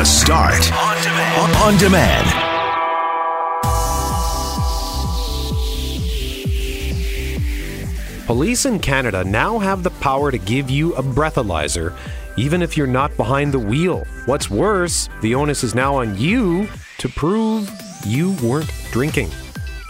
The Start on demand. Police in Canada now have the power to give you a breathalyzer, even if you're not behind the wheel. What's worse, the onus is now on you to prove you weren't drinking.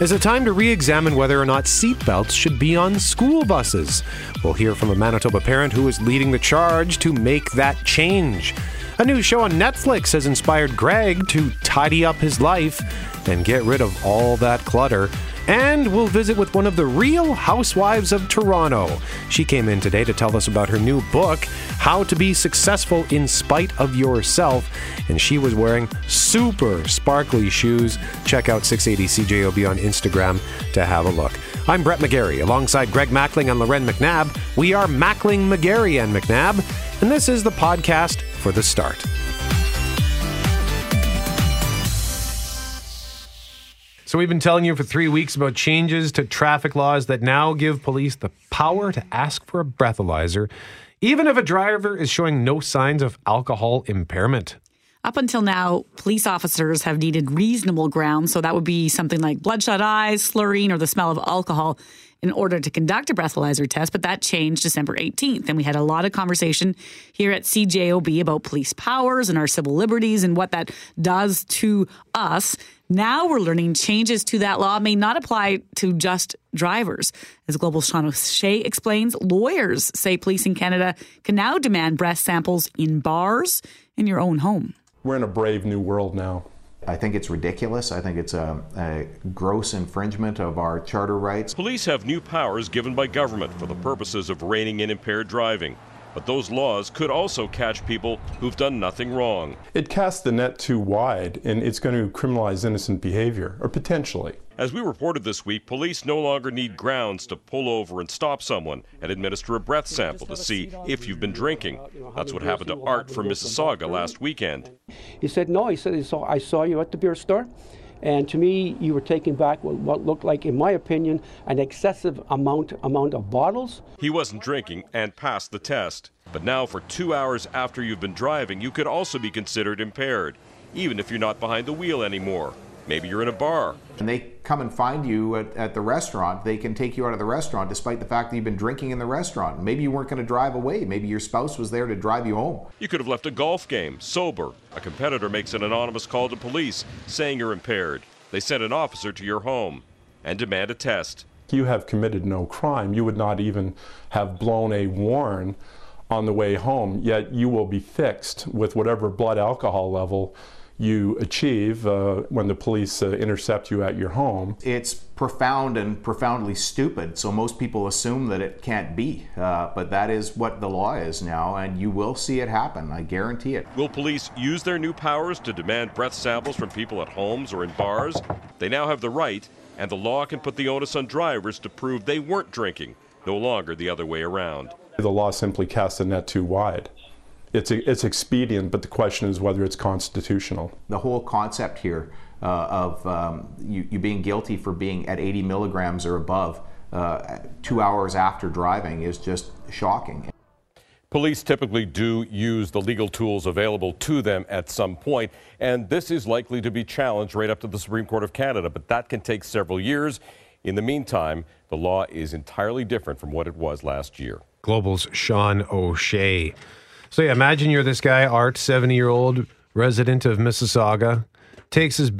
Is it time to re-examine whether or not seatbelts should be on school buses? We'll hear from a Manitoba parent who is leading the charge to make that change. A new show on Netflix has inspired Greg to tidy up his life and get rid of all that clutter. And we'll visit with one of the Real Housewives of Toronto. She came in today to tell us about her new book, How to Be Successful in Spite of Yourself. And she was wearing super sparkly shoes. Check out 680CJOB on Instagram to have a look. I'm Brett McGarry, alongside Greg Mackling and Loren McNabb. We are Mackling, McGarry, and McNabb. And this is the podcast for The Start. So we've been telling you for 3 weeks about changes to traffic laws that now give police the power to ask for a breathalyzer, even if a driver is showing no signs of alcohol impairment. Up until now, police officers have needed reasonable grounds, so that would be something like bloodshot eyes, slurring, or the smell of alcohol in order to conduct a breathalyzer test, but that changed December 18th, and we had a lot of conversation here at CJOB about police powers and our civil liberties and what that does to us. Now we're learning changes to that law may not apply to just drivers. As Global's Sean O'Shea explains, lawyers say police in Canada can now demand breath samples in bars in your own home. We're in a brave new world now. I think it's ridiculous. I think it's a gross infringement of our charter rights. Police have new powers given by government for the purposes of reining in impaired driving. But those laws could also catch people who've done nothing wrong. It casts the net too wide, and it's going to criminalize innocent behavior, or potentially. As we reported this week, police no longer need grounds to pull over and stop someone and administer a breath sample to see if you've been drinking. That's what happened to Art from Mississauga last weekend. He said, I saw you at the beer store, and to me, you were taking back what looked like, in my opinion, an excessive amount of bottles. He wasn't drinking and passed the test. But now for 2 hours after you've been driving, you could also be considered impaired, even if you're not behind the wheel anymore. Maybe you're in a bar. And they come and find you at the restaurant. They can take you out of the restaurant despite the fact that you've been drinking in the restaurant. Maybe you weren't going to drive away. Maybe your spouse was there to drive you home. You could have left a golf game sober. A competitor makes an anonymous call to police saying you're impaired. They send an officer to your home and demand a test. You have committed no crime. You would not even have blown a warn on the way home, yet you will be fixed with whatever blood alcohol level you achieve when the police intercept you at your home. It's profound and profoundly stupid, so most people assume that it can't be, but that is what the law is now, and you will see it happen, I guarantee it. Will police use their new powers to demand breath samples from people at homes or in bars? They now have the right, and the law can put the onus on drivers to prove they weren't drinking, no longer the other way around. The law simply casts a net too wide. It's expedient, but the question is whether it's constitutional. The whole concept here of you being guilty for being at 80 milligrams or above 2 hours after driving is just shocking. Police typically do use the legal tools available to them at some point, and this is likely to be challenged right up to the Supreme Court of Canada, but that can take several years. In the meantime, the law is entirely different from what it was last year. Global's Sean O'Shea. So yeah, imagine you're this guy, Art, 70-year-old, resident of Mississauga, takes his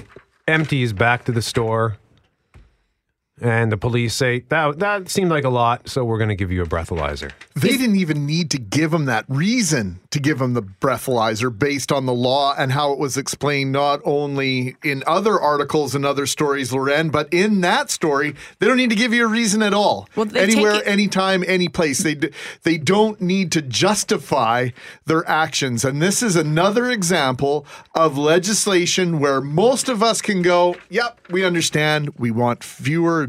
empties back to the store, and the police say, that seemed like a lot, so we're going to give you a breathalyzer. They didn't even need to give him that reason to give him the breathalyzer based on the law and how it was explained not only in other articles and other stories, Loren, but in that story, they don't need to give you a reason at all. Well, anywhere, anytime, any place. They don't need to justify their actions. And this is another example of legislation where most of us can go, yep, we understand, we want fewer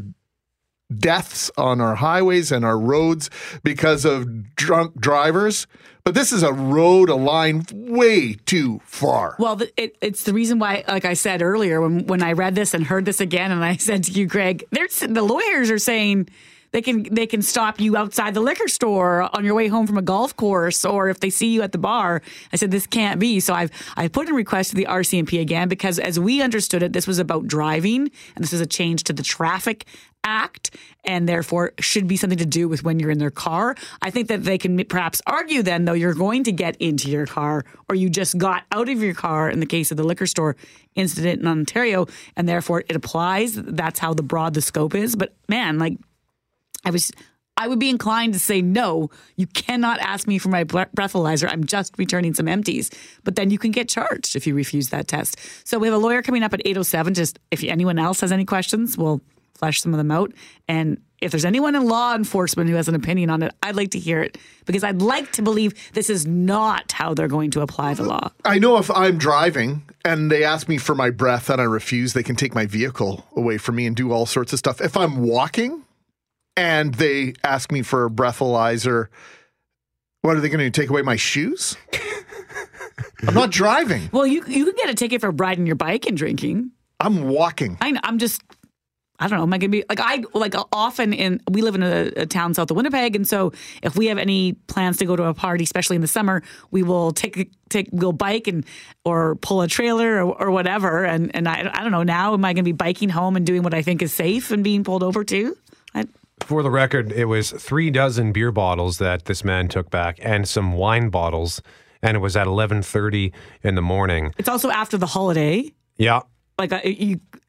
deaths on our highways and our roads because of drunk drivers. But this is a line way too far. Well, it's the reason why, like I said earlier, when I read this and heard this again, and I said to you, Greg, the lawyers are saying They can stop you outside the liquor store on your way home from a golf course, or if they see you at the bar. I said, this can't be. So I put in request to the RCMP again, because as we understood it, this was about driving, and this is a change to the Traffic Act, and therefore should be something to do with when you're in their car. I think that they can perhaps argue then, though, you're going to get into your car, or you just got out of your car in the case of the liquor store incident in Ontario, and therefore it applies. That's how broad the scope is. But man, like, I would be inclined to say, no, you cannot ask me for my breathalyzer. I'm just returning some empties. But then you can get charged if you refuse that test. So we have a lawyer coming up at 8:07. Just if anyone else has any questions, we'll flesh some of them out. And if there's anyone in law enforcement who has an opinion on it, I'd like to hear it, because I'd like to believe this is not how they're going to apply the law. I know if I'm driving and they ask me for my breath and I refuse, they can take my vehicle away from me and do all sorts of stuff. If I'm walking and they ask me for a breathalyzer, what are they going to do? Take away my shoes? I'm not driving. Well, you can get a ticket for riding your bike and drinking. I'm walking. I know, I'm just... I don't know. Am I going to be we live in a town south of Winnipeg. And so if we have any plans to go to a party, especially in the summer, we will we'll bike or pull a trailer or whatever. And I don't know. Now, am I going to be biking home and doing what I think is safe and being pulled over too? For the record, it was 36 beer bottles that this man took back, and some wine bottles. And it was at 11:30 in the morning. It's also after the holiday. Yeah. Like,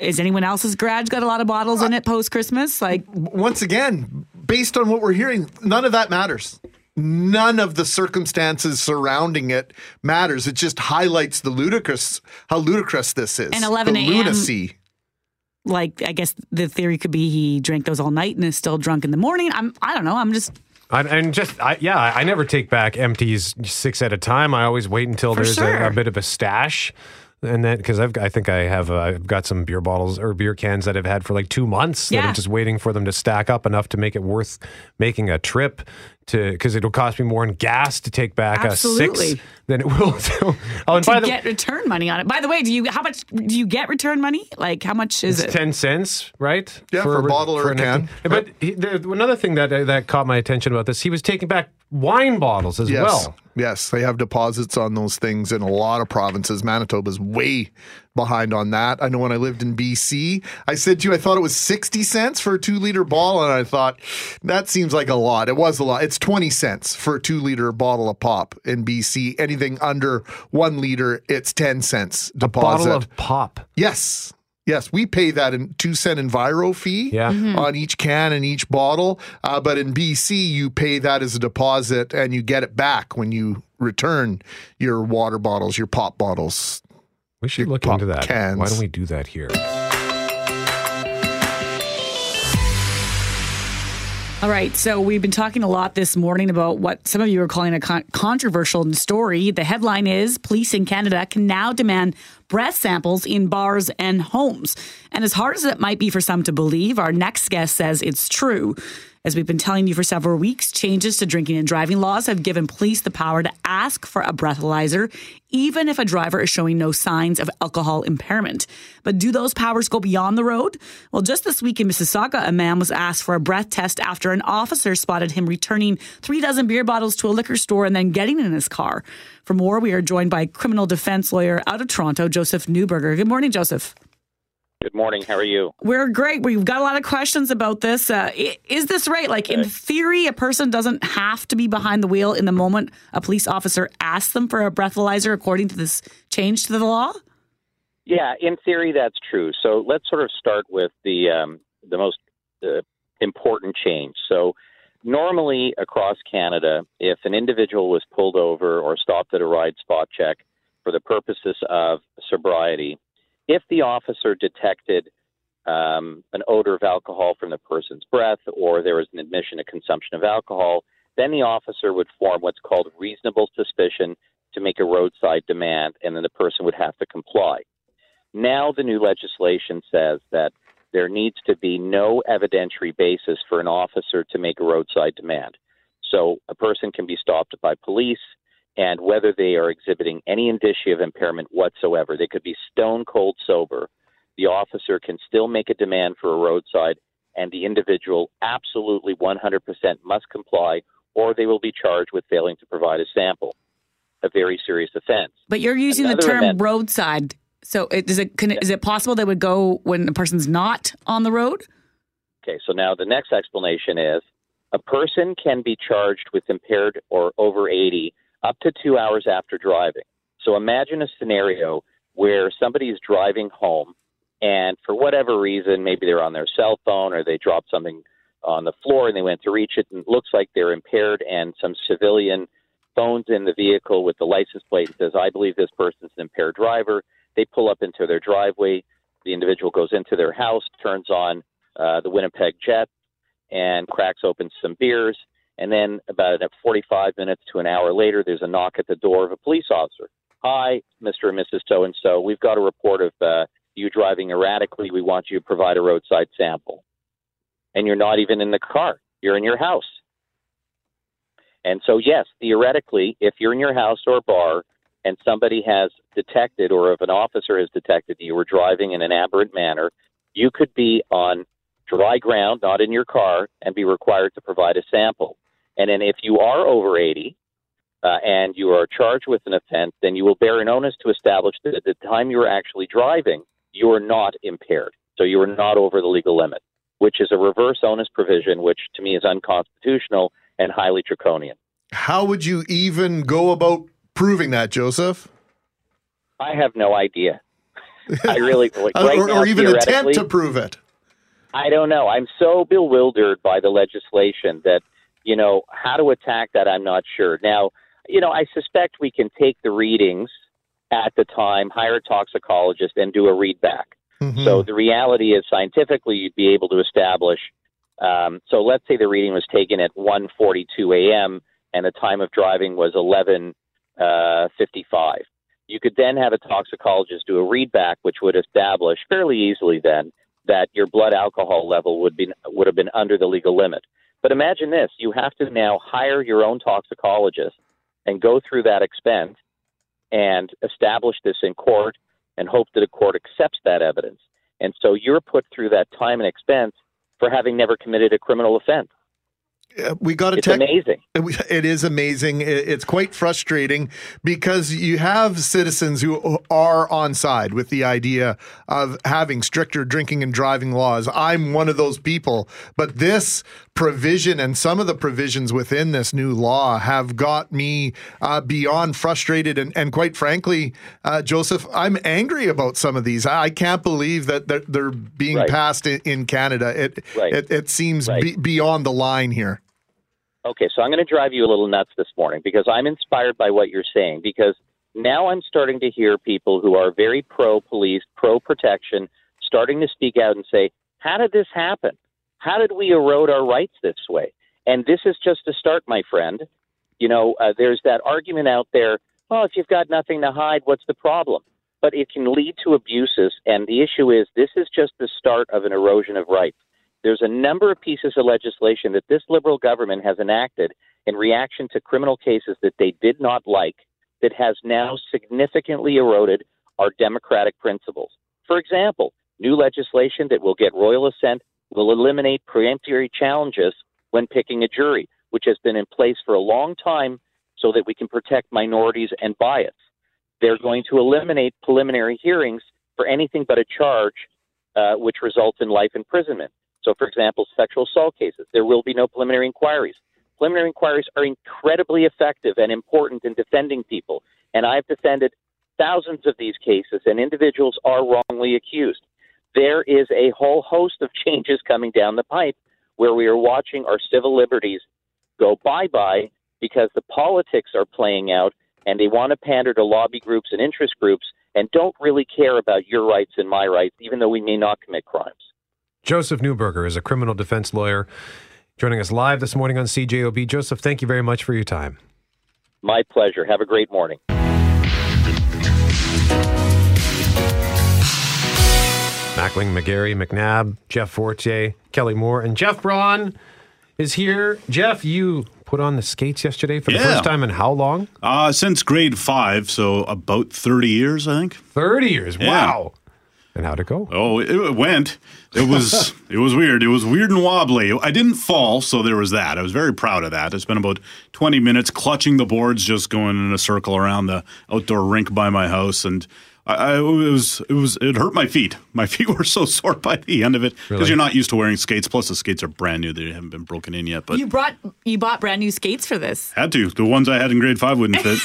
is anyone else's garage got a lot of bottles in it post-Christmas? Like, once again, based on what we're hearing, none of that matters. None of the circumstances surrounding it matters. It just highlights how ludicrous this is. And 11 a.m. lunacy. Like, I guess the theory could be he drank those all night and is still drunk in the morning. I don't know. I'm just... I never take back empties 6 at a time. I always wait until there's a bit of a stash. And then, because I've got some beer bottles or beer cans that I've had for like 2 months that I'm just waiting for them to stack up enough to make it worth making a trip to, because it'll cost me more in gas to take back a 6 than it will to, get return money on it. By the way, how much do you get return money? Like, how much is it? 10 cents, right? Yeah, for a bottle or a can. But another thing that caught my attention about this, he was taking back wine bottles as well. Yes, they have deposits on those things in a lot of provinces. Manitoba's way behind on that. I know when I lived in BC, I said to you, I thought it was 60 cents for a 2-liter bottle, and I thought, that seems like a lot. It was a lot. It's 20 cents for a 2-liter bottle of pop in BC. Anything under 1 liter, it's 10 cents deposit. A bottle of pop. Yes. Yes, we pay that in 2 cent enviro fee on each can and each bottle. But in BC, you pay that as a deposit and you get it back when you return your water bottles, your pop bottles. We should look into that. Cans. Why don't we do that here? All right, so we've been talking a lot this morning about what some of you are calling a controversial story. The headline is, police in Canada can now demand breath samples in bars and homes. And as hard as it might be for some to believe, our next guest says it's true. As we've been telling you for several weeks, changes to drinking and driving laws have given police the power to ask for a breathalyzer, even if a driver is showing no signs of alcohol impairment. But do those powers go beyond the road? Well, just this week in Mississauga, a man was asked for a breath test after an officer spotted him returning 36 beer bottles to a liquor store and then getting in his car. For more, we are joined by criminal defense lawyer out of Toronto, Joseph Neuberger. Good morning, Joseph. Good morning. How are you? We're great. We've got a lot of questions about this. Is this right? Like, in theory, a person doesn't have to be behind the wheel in the moment a police officer asks them for a breathalyzer, according to this change to the law? Yeah, in theory, that's true. So let's sort of start with the most important change. So normally across Canada, if an individual was pulled over or stopped at a ride spot check for the purposes of sobriety, if the officer detected an odor of alcohol from the person's breath, or there was an admission of consumption of alcohol, then the officer would form what's called reasonable suspicion to make a roadside demand, and then the person would have to comply. Now the new legislation says that there needs to be no evidentiary basis for an officer to make a roadside demand. So a person can be stopped by police, and whether they are exhibiting any indicia of impairment whatsoever, they could be stone cold sober, the officer can still make a demand for a roadside and the individual absolutely 100% must comply, or they will be charged with failing to provide a sample. A very serious offense. But you're using the term roadside. So is it possible they would go when the person's not on the road? Okay, so now the next explanation is a person can be charged with impaired or over 80 up to 2 hours after driving. So imagine a scenario where somebody is driving home and for whatever reason, maybe they're on their cell phone or they dropped something on the floor and they went to reach it and it looks like they're impaired, and some civilian phones in the vehicle with the license plate and says, I believe this person's an impaired driver. They pull up into their driveway. The individual goes into their house, turns on the Winnipeg Jets, and cracks open some beers. And then about 45 minutes to an hour later, there's a knock at the door of a police officer. Hi, Mr. and Mrs. So-and-so. We've got a report of you driving erratically. We want you to provide a roadside sample. And you're not even in the car. You're in your house. And so, yes, theoretically, if you're in your house or bar and somebody has detected, or if an officer has detected that you were driving in an aberrant manner, you could be on dry ground, not in your car, and be required to provide a sample. And then if you are over 80 and you are charged with an offense, then you will bear an onus to establish that at the time you were actually driving, you are not impaired. So you are not over the legal limit, which is a reverse onus provision, which to me is unconstitutional and highly draconian. How would you even go about proving that, Joseph? I have no idea. I really, like, right or, now, or even attempt to prove it. I don't know. I'm so bewildered by the legislation that, you know, how to attack that, I'm not sure. Now, you know, I suspect we can take the readings at the time, hire a toxicologist, and do a read back. Mm-hmm. So the reality is, scientifically, you'd be able to establish. So let's say the reading was taken at 1:42 a.m. and the time of driving was 11:55. You could then have a toxicologist do a readback, which would establish fairly easily then that your blood alcohol level would have been under the legal limit. But imagine this: you have to now hire your own toxicologist and go through that expense and establish this in court and hope that a court accepts that evidence. And so you're put through that time and expense for having never committed a criminal offense. It's amazing. It is amazing. It's quite frustrating because you have citizens who are on side with the idea of having stricter drinking and driving laws. I'm one of those people. But this provision and some of the provisions within this new law have got me beyond frustrated. And quite frankly, Joseph, I'm angry about some of these. I can't believe that they're being passed in Canada. It seems beyond the line here. Okay, so I'm going to drive you a little nuts this morning because I'm inspired by what you're saying, because now I'm starting to hear people who are very pro-police, pro-protection, starting to speak out and say, how did this happen? How did we erode our rights this way? And this is just a start, my friend. You know, there's that argument out there, well, if you've got nothing to hide, what's the problem? But it can lead to abuses, and the issue is this is just the start of an erosion of rights. There's a number of pieces of legislation that this Liberal government has enacted in reaction to criminal cases that they did not like that has now significantly eroded our democratic principles. For example, new legislation that will get royal assent will eliminate peremptory challenges when picking a jury, which has been in place for a long time so that we can protect minorities and bias. They're going to eliminate preliminary hearings for anything but a charge, which results in life imprisonment. So, for example, sexual assault cases, there will be no preliminary inquiries. Preliminary inquiries are incredibly effective and important in defending people. And I've defended thousands of these cases, and individuals are wrongly accused. There is a whole host of changes coming down the pipe where we are watching our civil liberties go bye-bye because the politics are playing out and they want to pander to lobby groups and interest groups and don't really care about your rights and my rights, even though we may not commit crimes. Joseph Neuberger is a criminal defense lawyer joining us live this morning on CJOB. Joseph, thank you very much for your time. My pleasure. Have a great morning. Mackling, McGarry, McNabb, Jeff Fortier, Kelly Moore, and Jeff Braun is here. Jeff, you put on the skates yesterday for the first time in how long? Since grade 5, so about 30 years, I think. 30 years? Yeah. Wow. And how'd it go? Oh, it went. It was weird. It was weird and wobbly. I didn't fall, so there was that. I was very proud of that. I spent about 20 minutes clutching the boards, just going in a circle around the outdoor rink by my house, and it hurt my feet. My feet were so sore by the end of it because you're not used to wearing skates. Plus, the skates are brand new; they haven't been broken in yet. But you bought brand new skates for this. Had to. The ones I had in grade 5 wouldn't fit.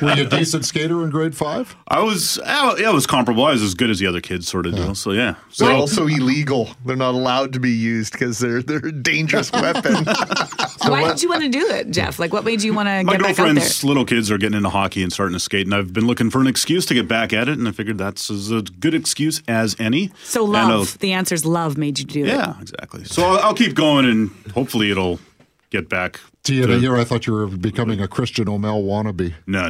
Were you a decent skater in grade 5? I was. Yeah, I was comparable. I was as good as the other kids, sort of deal. So yeah, they're also illegal. They're not allowed to be used because they're a dangerous weapon. So why did you want to do it, Jeff? Like, what made you want to get back out there? My girlfriend's little kids are getting into hockey and starting to skate, and I've been looking for an excuse to get back at it, and I figured that's as a good excuse as any. So love, the answer is love made you do it. Yeah, exactly. So I'll keep going, and hopefully it'll get back. See, in a year, I thought you were becoming a Christian O'Mell wannabe. No.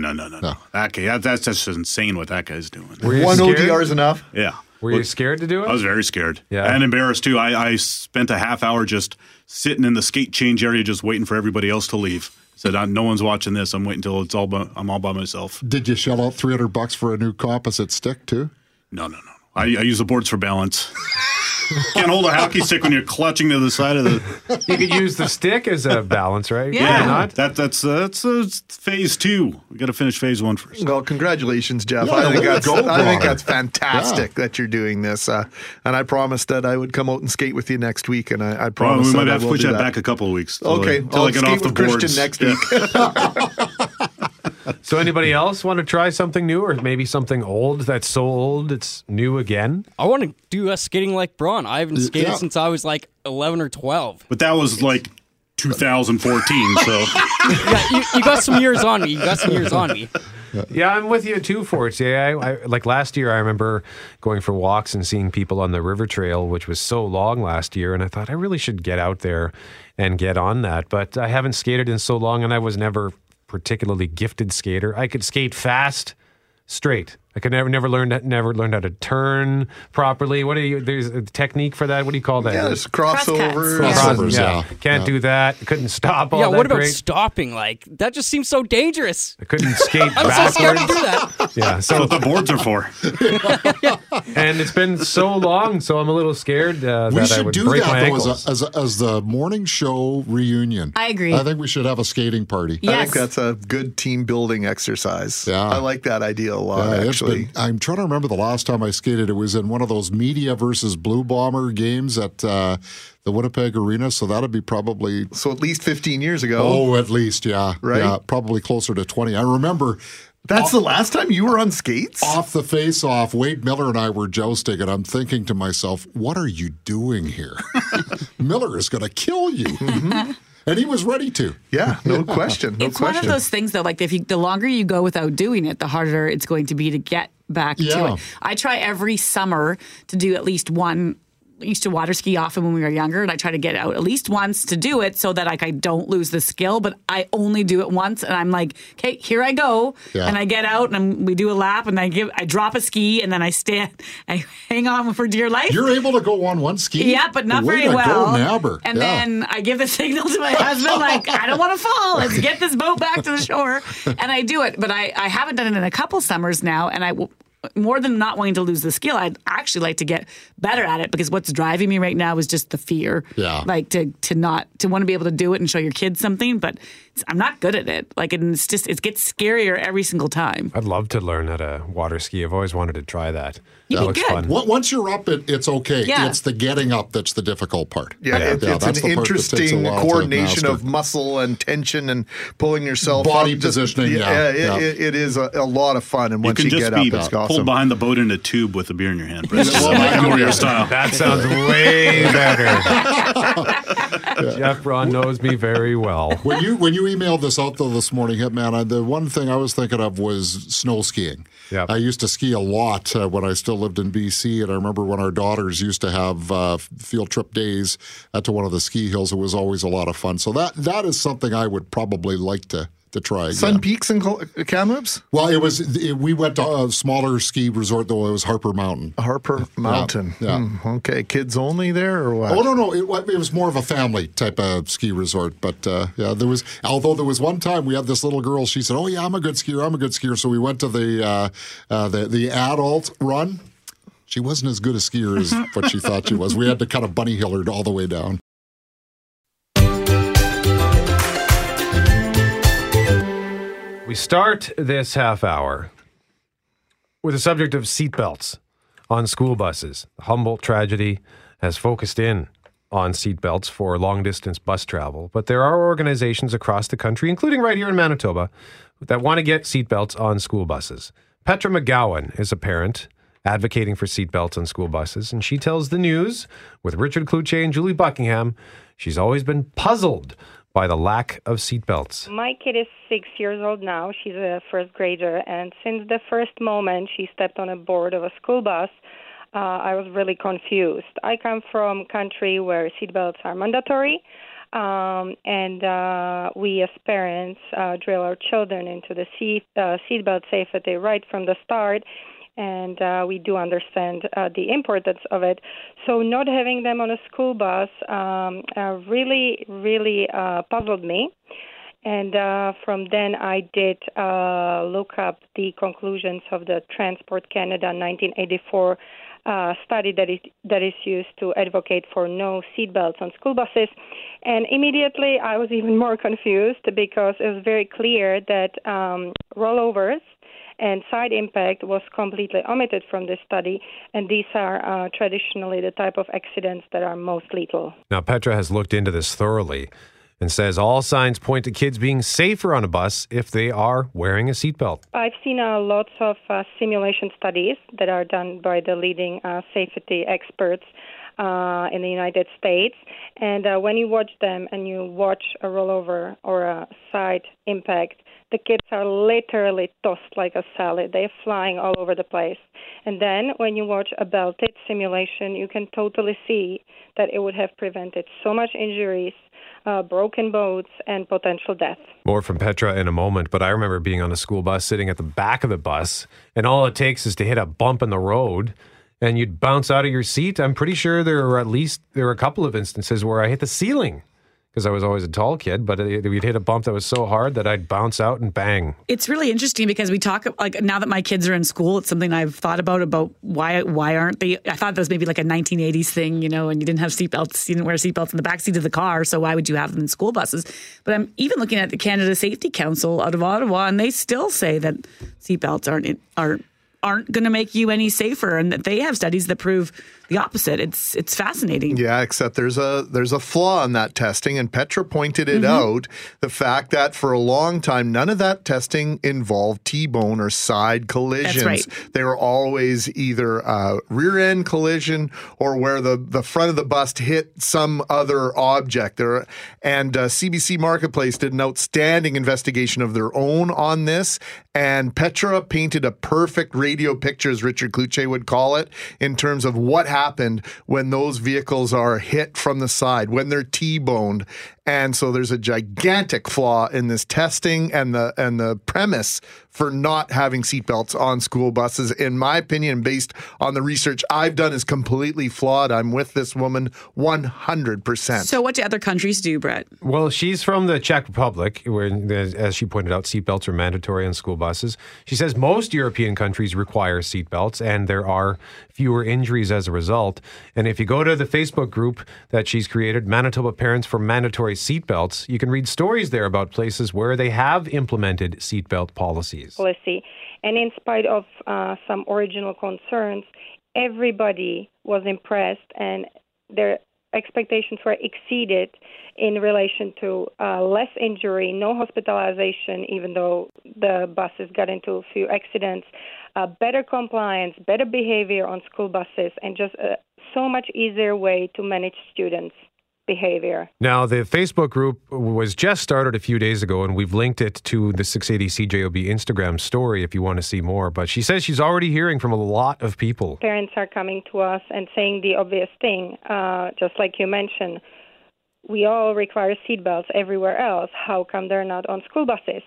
That's just insane what that guy's doing. One ODR is enough? Yeah. Were you scared to do it? I was very scared. Yeah. And embarrassed, too. I spent a half hour just sitting in the skate change area just waiting for everybody else to leave. Said, no one's watching this. I'm waiting until I'm all by myself. Did you shell out $300 for a new composite stick, too? No. I use the boards for balance. Can't hold a hockey stick when you're clutching to the side of the... You could use the stick as a balance, right? Yeah. That's phase 2. We got to finish phase 1 first. Well, congratulations, Jeff. I think that's fantastic that you're doing this. And I promised that I would come out and skate with you next week, and I promise that I will do that. We might have to push that back a couple of weeks. Okay, I'll skate off the with boards. Christian next week. So anybody else want to try something new or maybe something old that's so old it's new again? I want to do skating like Braun. I haven't skated since I was like 11 or 12. But that was like 2014, so... Yeah, you got some years on me. Yeah, I'm with you too, Forts. Yeah, I like last year, I remember going for walks and seeing people on the river trail, which was so long last year, and I thought I really should get out there and get on that. But I haven't skated in so long, and I was never... particularly gifted skater. I could skate fast, straight. I could never learned how to turn properly. There's a technique for that. What do you call that? Yeah, it's crossovers. Yeah. Can't do that. Couldn't stop all that. Yeah, what about stopping? Like, that just seems so dangerous. I couldn't skate backwards. I'm so scared to do that. Yeah, so that's what the boards are for. And it's been so long, so I'm a little scared that I would break my ankles. As the morning show reunion. I agree. I think we should have a skating party. Yes. I think that's a good team-building exercise. Yeah. I like that idea a lot, actually. I'm trying to remember the last time I skated. It was in one of those media versus Blue Bomber games at the Winnipeg Arena. So that'd be probably... So at least 15 years ago. Oh, at least, yeah. Right? Yeah, probably closer to 20. I remember... That's the last time you were on skates? Off the face-off, Wade Miller and I were jousting, and I'm thinking to myself, what are you doing here? Miller is going to kill you. Mm-hmm. And he was ready to. Yeah, no question. No it's question. One of those things, though, like if the longer you go without doing it, the harder it's going to be to get back to it. I try every summer to do at least one. I used to water ski often when we were younger, and I try to get out at least once to do it so that like I don't lose the skill, but I only do it once, and I'm like, okay, here I go, and I get out, and we do a lap, and I drop a ski, and then I hang on for dear life. You're able to go on one ski? Yeah, but not very well. And then I give the signal to my husband, like, I don't want to fall. Let's get this boat back to the shore. And I do it, but I haven't done it in a couple summers now, and I will... More than not wanting to lose the skill, I'd actually like to get better at it because what's driving me right now is just the fear. Yeah. Like to want to be able to do it and show your kids something, but I'm not good at it. Like it's just, it gets scarier every single time. I'd love to learn how to water ski. I've always wanted to try that. That looks fun. Once you're up, it's okay. Yeah. It's the getting up that's the difficult part. Yeah, it's an interesting coordination of muscle and tension and pulling yourself body positioning. It is a lot of fun. And once you get up, it's awesome. Pulled behind the boat in a tube with a beer in your hand. Warrior style. That sounds way better. Jeff Braun knows me very well. When you emailed this out though this morning, Hitman, the one thing I was thinking of was snow skiing. Yep. I used to ski a lot when I still lived in BC, and I remember when our daughters used to have field trip days to one of the ski hills. It was always a lot of fun. So that is something I would probably like to to try again. Sun Peaks in Kamloops? Well, we went to a smaller ski resort, though. It was Harper Mountain. Harper Mountain. Yeah. Okay. Kids only there or what? Oh, no. It was more of a family type of ski resort. But, although there was one time we had this little girl, she said, oh, yeah, I'm a good skier. So we went to the adult run. She wasn't as good a skier as what she thought she was. We had to kind of bunny hill her all the way down. We start this half hour with the subject of seatbelts on school buses. The Humboldt tragedy has focused in on seatbelts for long-distance bus travel, but there are organizations across the country, including right here in Manitoba, that want to get seatbelts on school buses. Petra McGowan is a parent advocating for seatbelts on school buses, and she tells the news with Richard Cloutier and Julie Buckingham. She's always been puzzled by the lack of seatbelts. My kid is 6 years old now. She's a first grader. And since the first moment she stepped on a board of a school bus, I was really confused. I come from a country where seatbelts are mandatory. And we as parents drill our children into the seatbelt safety right from the start. And we do understand the importance of it. So not having them on a school bus really, really puzzled me. And from then I did look up the conclusions of the Transport Canada 1984 study that is used to advocate for no seatbelts on school buses. And immediately I was even more confused because it was very clear that rollovers and side impact was completely omitted from this study, and these are traditionally the type of accidents that are most lethal. Now, Petra has looked into this thoroughly and says all signs point to kids being safer on a bus if they are wearing a seatbelt. I've seen lots of simulation studies that are done by the leading safety experts in the United States, and when you watch them and you watch a rollover or a side impact, the kids are literally tossed like a salad. They're flying all over the place. And then when you watch a belted simulation, you can totally see that it would have prevented so much injuries, broken bones, and potential death. More from Petra in a moment, but I remember being on a school bus, sitting at the back of the bus, and all it takes is to hit a bump in the road, and you'd bounce out of your seat. I'm pretty sure there were a couple of instances where I hit the ceiling, because I was always a tall kid, but we'd hit a bump that was so hard that I'd bounce out and bang. It's really interesting because we talk, like, now that my kids are in school, it's something I've thought about why aren't they? I thought that was maybe like a 1980s thing, you know, and you didn't have seatbelts, you didn't wear seatbelts in the backseat of the car, so why would you have them in school buses? But I'm even looking at the Canada Safety Council out of Ottawa, and they still say that seatbelts aren't going to make you any safer, and that they have studies that prove the opposite. It's fascinating. Yeah, except there's a flaw in that testing, and Petra pointed it out, the fact that for a long time, none of that testing involved T-bone or side collisions. That's right. They were always either a rear-end collision or where the front of the bus hit some other object. And CBC Marketplace did an outstanding investigation of their own on this, and Petra painted a perfect radio picture, as Richard Cloutier would call it, in terms of what happened when those vehicles are hit from the side, when they're T-boned. And so there's a gigantic flaw in this testing and the premise for not having seatbelts on school buses, in my opinion, based on the research I've done, is completely flawed. I'm with this woman 100%. So what do other countries do, Brett? Well, she's from the Czech Republic, where, as she pointed out, seatbelts are mandatory on school buses. She says most European countries require seatbelts, and there are fewer injuries as a result. And if you go to the Facebook group that she's created, Manitoba Parents for Mandatory Seatbelts, you can read stories there about places where they have implemented seatbelt policies. And in spite of some original concerns, everybody was impressed, and their expectations were exceeded in relation to less injury, no hospitalization, even though the buses got into a few accidents, better compliance, better behavior on school buses, and just so much easier way to manage students' behavior. Now, the Facebook group was just started a few days ago, and we've linked it to the 680CJOB Instagram story if you want to see more. But she says she's already hearing from a lot of people. Parents are coming to us and saying the obvious thing, just like you mentioned. we all require seatbelts everywhere else. How come they're not on school buses?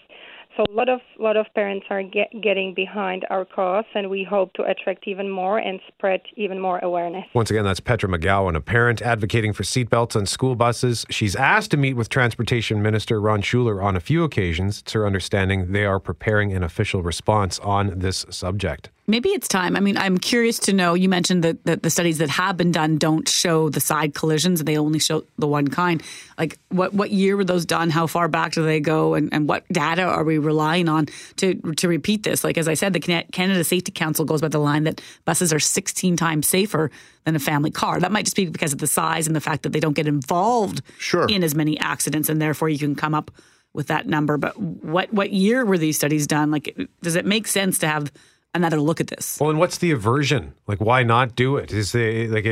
So a lot of parents are getting behind our cause, and we hope to attract even more and spread even more awareness. Once again, that's Petra McGowan, a parent advocating for seatbelts on school buses. She's asked to meet with Transportation Minister Ron Schuler on a few occasions. It's her understanding they are preparing an official response on this subject. Maybe it's time. I mean, I'm curious to know, you mentioned that the studies that have been done don't show the side collisions. They only show the one kind. Like, what year were those done? How far back do they go? And what data are we relying on to repeat this? Like, as I said, the Canada Safety Council goes by the line that buses are 16 times safer than a family car. That might just be because of the size and the fact that they don't get involved in as many accidents, and therefore you can come up with that number. But what year were these studies done? Like, does it make sense to have another look at this? Well, and what's the aversion? Like, why not do it? Are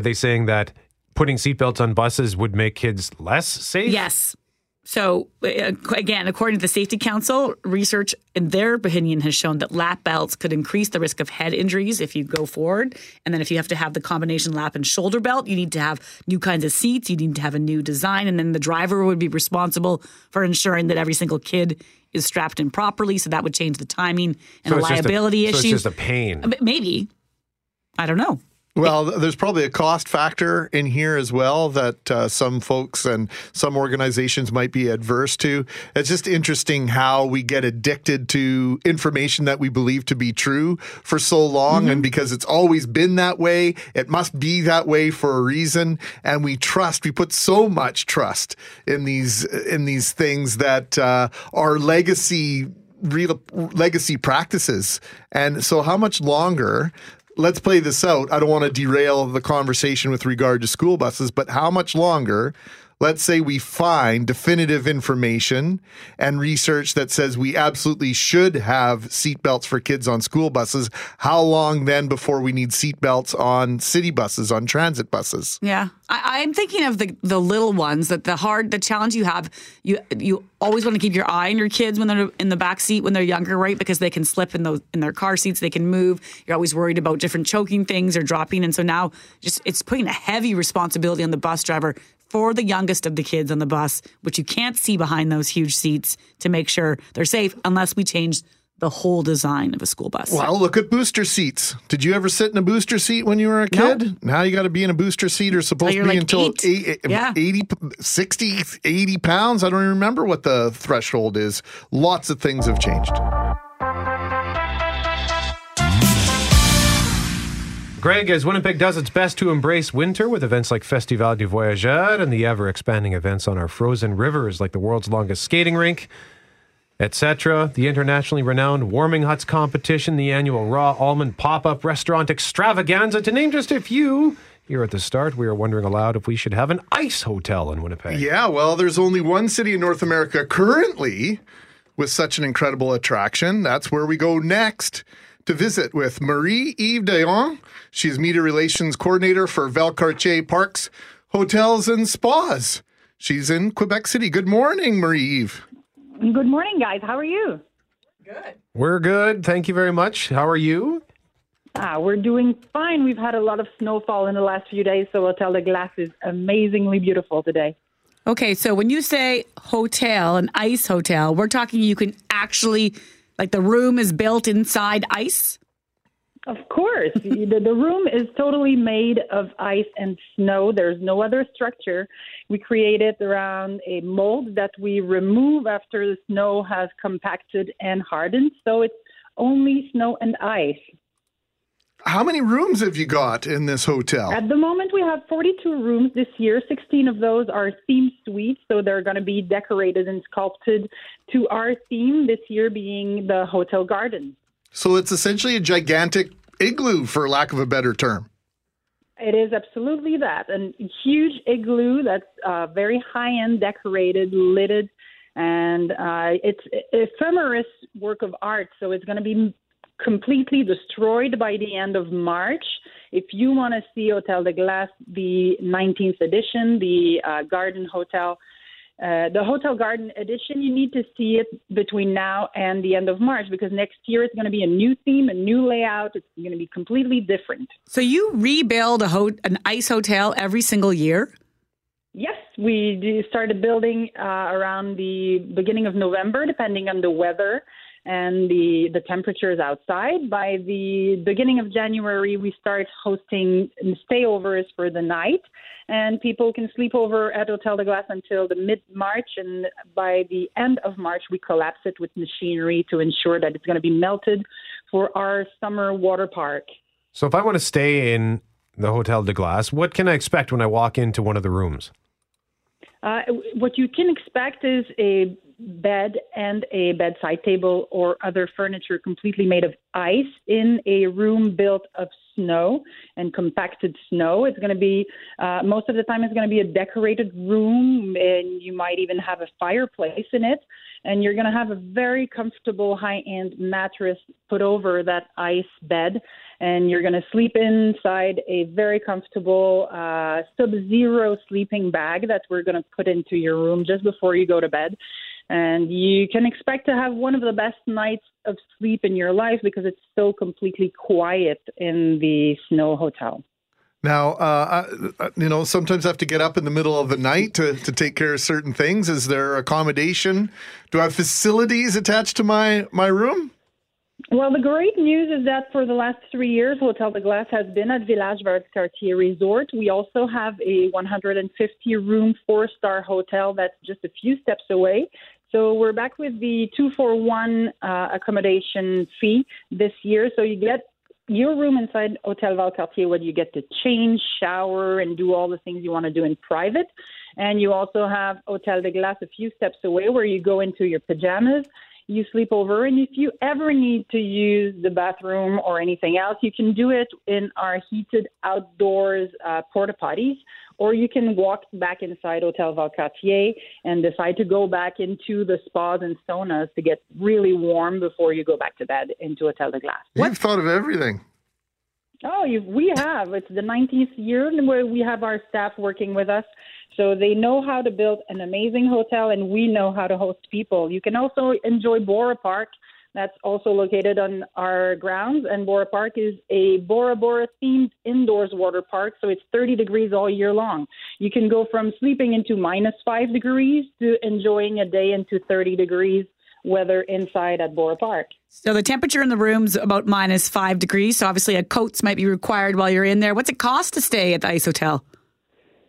they saying that putting seatbelts on buses would make kids less safe? Yes. So again, according to the Safety Council, research in their opinion has shown that lap belts could increase the risk of head injuries if you go forward. And then if you have to have the combination lap and shoulder belt, you need to have new kinds of seats. You need to have a new design. And then the driver would be responsible for ensuring that every single kid is strapped in properly, so that would change the timing and the liability issue. So it's just a pain. Maybe. I don't know. Well, there's probably a cost factor in here as well that some folks and some organizations might be adverse to. It's just interesting how we get addicted to information that we believe to be true for so long. Mm-hmm. And because it's always been that way, it must be that way for a reason. And we put so much trust in these things that are legacy practices. And so how much longer... Let's play this out. I don't want to derail the conversation with regard to school buses, but how much longer, let's say we find definitive information and research that says we absolutely should have seatbelts for kids on school buses. How long then before we need seatbelts on city buses, on transit buses? Yeah. I'm thinking of the little ones, that the challenge you have, you always want to keep your eye on your kids when they're in the back seat when they're younger, right? Because they can slip in their car seats, they can move. You're always worried about different choking things or dropping. And so now it's putting a heavy responsibility on the bus driver for the youngest of the kids on the bus, which you can't see behind those huge seats, to make sure they're safe unless we change the whole design of a school bus. Well, look at booster seats. Did you ever sit in a booster seat when you were a kid? Nope. Now you got to be in a booster seat, or supposed to be like until 60, 80 pounds. I don't even remember what the threshold is. Lots of things have changed. Greg, as Winnipeg does its best to embrace winter with events like Festival du Voyageur and the ever-expanding events on our frozen rivers like the world's longest skating rink, etc., the internationally renowned Warming Huts competition, the annual raw almond pop-up restaurant extravaganza, to name just a few... Here at the start, we are wondering aloud if we should have an ice hotel in Winnipeg. Yeah, well, there's only one city in North America currently with such an incredible attraction. That's where we go next to visit with Marie-Eve Dion. She's media relations coordinator for Valcartier Parks, Hotels and Spas. She's in Quebec City. Good morning, Marie-Eve. Good morning, guys. How are you? Good. We're good. Thank you very much. How are you? We're doing fine. We've had a lot of snowfall in the last few days, so Hotel de Glace is amazingly beautiful today. Okay, so when you say hotel, an ice hotel, we're talking you can actually, like, the room is built inside ice? Of course. The room is totally made of ice and snow. There's no other structure. We create it around a mold that we remove after the snow has compacted and hardened, so it's only snow and ice. How many rooms have you got in this hotel? At the moment, we have 42 rooms this year. 16 of those are theme suites, so they're going to be decorated and sculpted to our theme, this year being the hotel garden. So it's essentially a gigantic igloo, for lack of a better term. It is absolutely that. A huge igloo that's very high-end, decorated, lidded, and it's ephemeris work of art, so it's going to be completely destroyed by the end of March. If you want to see Hotel de Glace, the 19th edition, the garden hotel, the hotel garden edition, you need to see it between now and the end of March, because next year it's going to be a new theme, a new layout. It's going to be completely different. So you rebuild an ice hotel every single year? Yes, we started building around the beginning of November, depending on the weather and the temperatures outside. By the beginning of January, we start hosting stayovers for the night, and people can sleep over at Hotel de Glace until the mid-March, and by the end of March, we collapse it with machinery to ensure that it's going to be melted for our summer water park. So if I want to stay in the Hotel de Glace, what can I expect when I walk into one of the rooms? What you can expect is a bed and a bedside table or other furniture completely made of ice in a room built of snow and compacted snow. It's going to be, most of the time, it's going to be a decorated room, and you might even have a fireplace in it. And you're going to have a very comfortable high-end mattress put over that ice bed. And you're going to sleep inside a very comfortable sub-zero sleeping bag that we're going to put into your room just before you go to bed. And you can expect to have one of the best nights of sleep in your life because it's so completely quiet in the snow hotel. Now, sometimes I have to get up in the middle of the night to take care of certain things. Is there accommodation? Do I have facilities attached to my room? Well, the great news is that for the last 3 years, Hotel de Glace has been at Village Valcartier Resort. We also have a 150-room four-star hotel that's just a few steps away. So we're back with the 2-for-1 accommodation fee this year. So you get your room inside Hotel Valcartier, where you get to change, shower, and do all the things you want to do in private. And you also have Hotel de Glace a few steps away, where you go into your pajamas, you sleep over, and if you ever need to use the bathroom or anything else, you can do it in our heated outdoors porta potties, or you can walk back inside Hotel Valcartier and decide to go back into the spas and saunas to get really warm before you go back to bed into Hotel de Glace. You've thought of everything. We have. It's the 19th year where we have our staff working with us. So they know how to build an amazing hotel, and we know how to host people. You can also enjoy Bora Park. That's also located on our grounds. And Bora Park is a Bora Bora-themed indoors water park, so it's 30 degrees all year long. You can go from sleeping into -5 degrees to enjoying a day into 30 degrees weather inside at Bora Park. So the temperature in the room's about -5 degrees, so obviously a coats might be required while you're in there. What's it cost to stay at the Ice Hotel?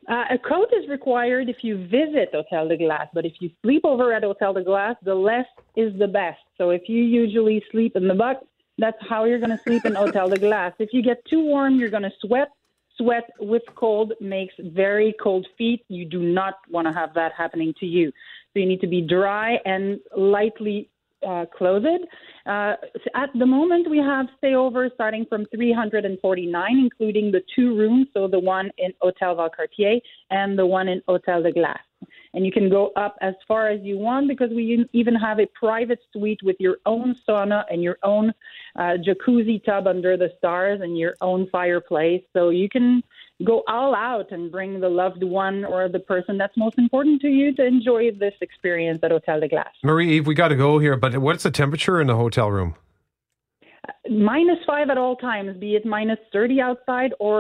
A coat is required if you visit Hotel de Glace, but if you sleep over at Hotel de Glace, the less is the best. So if you usually sleep in the buck, that's how you're going to sleep in Hotel de Glace. If you get too warm, you're going to sweat. Sweat with cold makes very cold feet. You do not want to have that happening to you. So you need to be dry and lightly clothed. At the moment, we have stayovers starting from $349, including the two rooms, so the one in Hotel Valcartier and the one in Hotel de Glace. And you can go up as far as you want, because we even have a private suite with your own sauna and your own jacuzzi tub under the stars and your own fireplace. So you can go all out and bring the loved one or the person that's most important to you to enjoy this experience at Hotel de Glace. Marie-Eve, we got to go here, but what's the temperature in the hotel room? -5 at all times, be it -30 outside or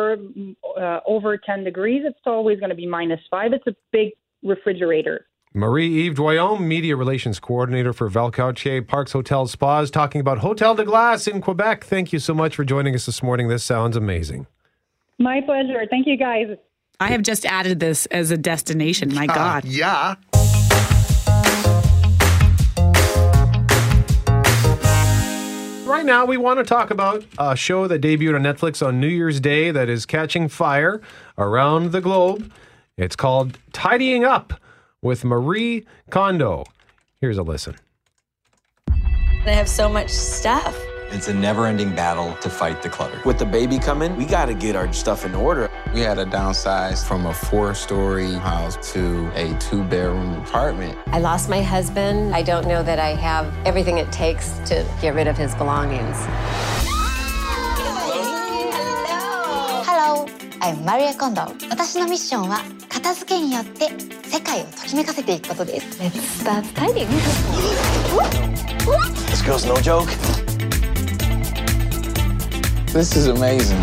over 10 degrees. It's always going to be -5. It's a big refrigerator. Marie-Eve Dion, Media Relations Coordinator for Valcartier Parks Hotel Spas, talking about Hotel de Glace in Quebec. Thank you so much for joining us this morning. This sounds amazing. My pleasure. Thank you, guys. I have just added this as a destination. My God. Yeah. Right now, we want to talk about a show that debuted on Netflix on New Year's Day that is catching fire around the globe. It's called Tidying Up with Marie Kondo. Here's a listen. They have so much stuff. It's a never-ending battle to fight the clutter. With the baby coming, we got to get our stuff in order. We had to downsize from a 4-story house to a 2-bedroom apartment. I lost my husband. I don't know that I have everything it takes to get rid of his belongings. I'm Marie Kondo. My mission is to make the world. Let's start tidying. This girl's no joke. This is amazing.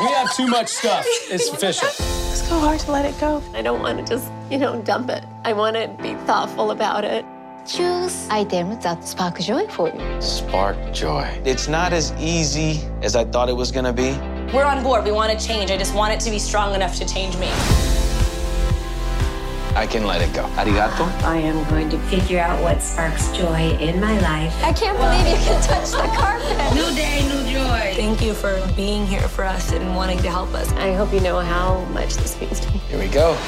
We have too much stuff. It's sufficient. It's so hard to let it go. I don't want to just, dump it. I want to be thoughtful about it. Choose items that spark joy for you. Spark joy. It's not as easy as I thought it was going to be. We're on board. We want to change. I just want it to be strong enough to change me. I can let it go. Arigato. I am going to figure out what sparks joy in my life. I can't believe you can touch the carpet. New day, new joy. Thank you for being here for us and wanting to help us. I hope you know how much this means to me. Here we go.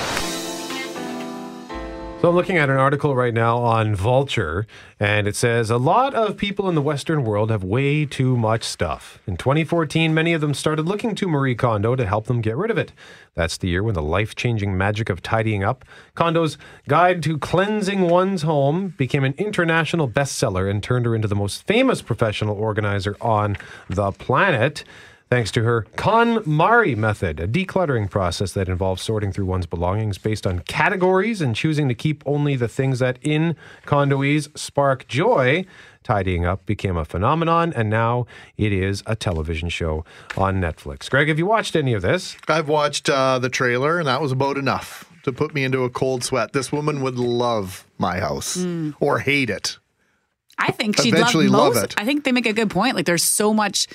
So I'm looking at an article right now on Vulture, and it says, a lot of people in the Western world have way too much stuff. In 2014, many of them started looking to Marie Kondo to help them get rid of it. That's the year when the life-changing magic of tidying up, Kondo's guide to cleansing one's home, became an international bestseller and turned her into the most famous professional organizer on the planet. Thanks to her KonMari method, a decluttering process that involves sorting through one's belongings based on categories and choosing to keep only the things that, in Kondoese, spark joy. Tidying Up became a phenomenon, and now it is a television show on Netflix. Greg, have you watched any of this? I've watched the trailer, and that was about enough to put me into a cold sweat. This woman would love my house or hate it. I think she'd love it. I think they make a good point. Like, there's so much...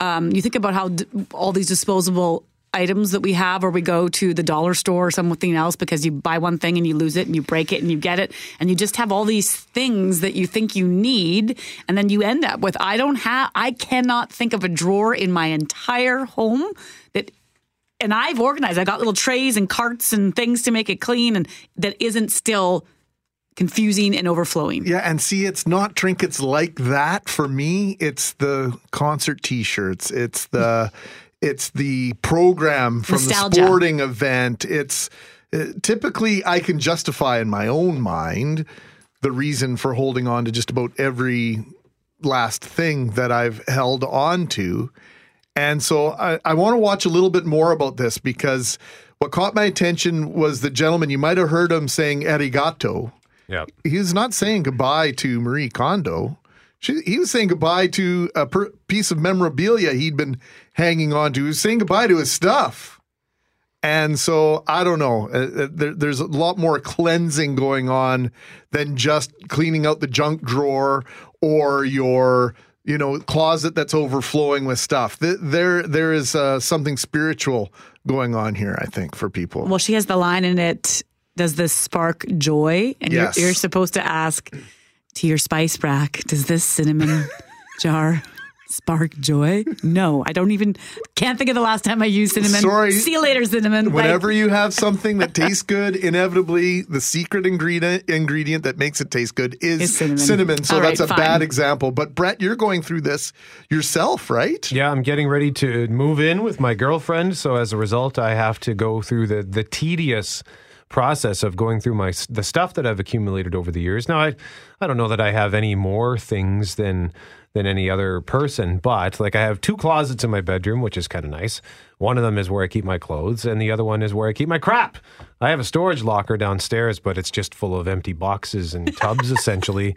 you think about how all these disposable items that we have, or we go to the dollar store or something else because you buy one thing and you lose it and you break it and you get it. And you just have all these things that you think you need. And then you end up with, I cannot think of a drawer in my entire home that, and I've organized, I got little trays and carts and things to make it clean, and that isn't still confusing and overflowing. Yeah, and see, it's not trinkets like that. For me, it's the concert T-shirts. It's the program from the sporting event. It's typically I can justify in my own mind the reason for holding on to just about every last thing that I've held on to. And so I want to watch a little bit more about this, because what caught my attention was the gentleman, you might have heard him saying arigato. Yeah. He's not saying goodbye to Marie Kondo. He was saying goodbye to a piece of memorabilia he'd been hanging on to. He was saying goodbye to his stuff. And so, I don't know. There's a lot more cleansing going on than just cleaning out the junk drawer or your, closet that's overflowing with stuff. There is something spiritual going on here, I think, for people. Well, she has the line in it, does this spark joy? And yes. You're supposed to ask to your spice rack, does this cinnamon jar spark joy? No, I can't think of the last time I used cinnamon. Sorry. See you later, cinnamon. Whenever you have something that tastes good, inevitably the secret ingredient that makes it taste good is cinnamon. So that's a bad example. But Brett, you're going through this yourself, right? Yeah, I'm getting ready to move in with my girlfriend. So as a result, I have to go through the tedious process of going through the stuff that I've accumulated over the years. Now, I don't know that I have any more things than any other person, but like I have two closets in my bedroom, which is kind of nice. One of them is where I keep my clothes, and the other one is where I keep my crap. I have a storage locker downstairs, but it's just full of empty boxes and tubs, essentially,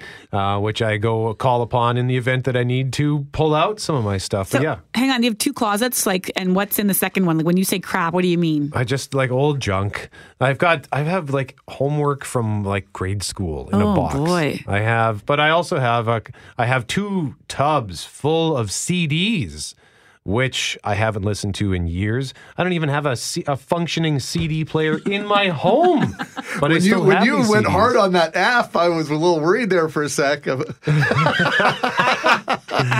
which I go call upon in the event that I need to pull out some of my stuff. So, but yeah. Hang on, you have two closets, and what's in the second one? Like, when you say crap, what do you mean? I just old junk. I have homework from grade school in a box. Oh boy! I also have two tubs full of CDs, which I haven't listened to in years. I don't even have a functioning CD player in my home. But when you went hard on that app, I was a little worried there for a sec. I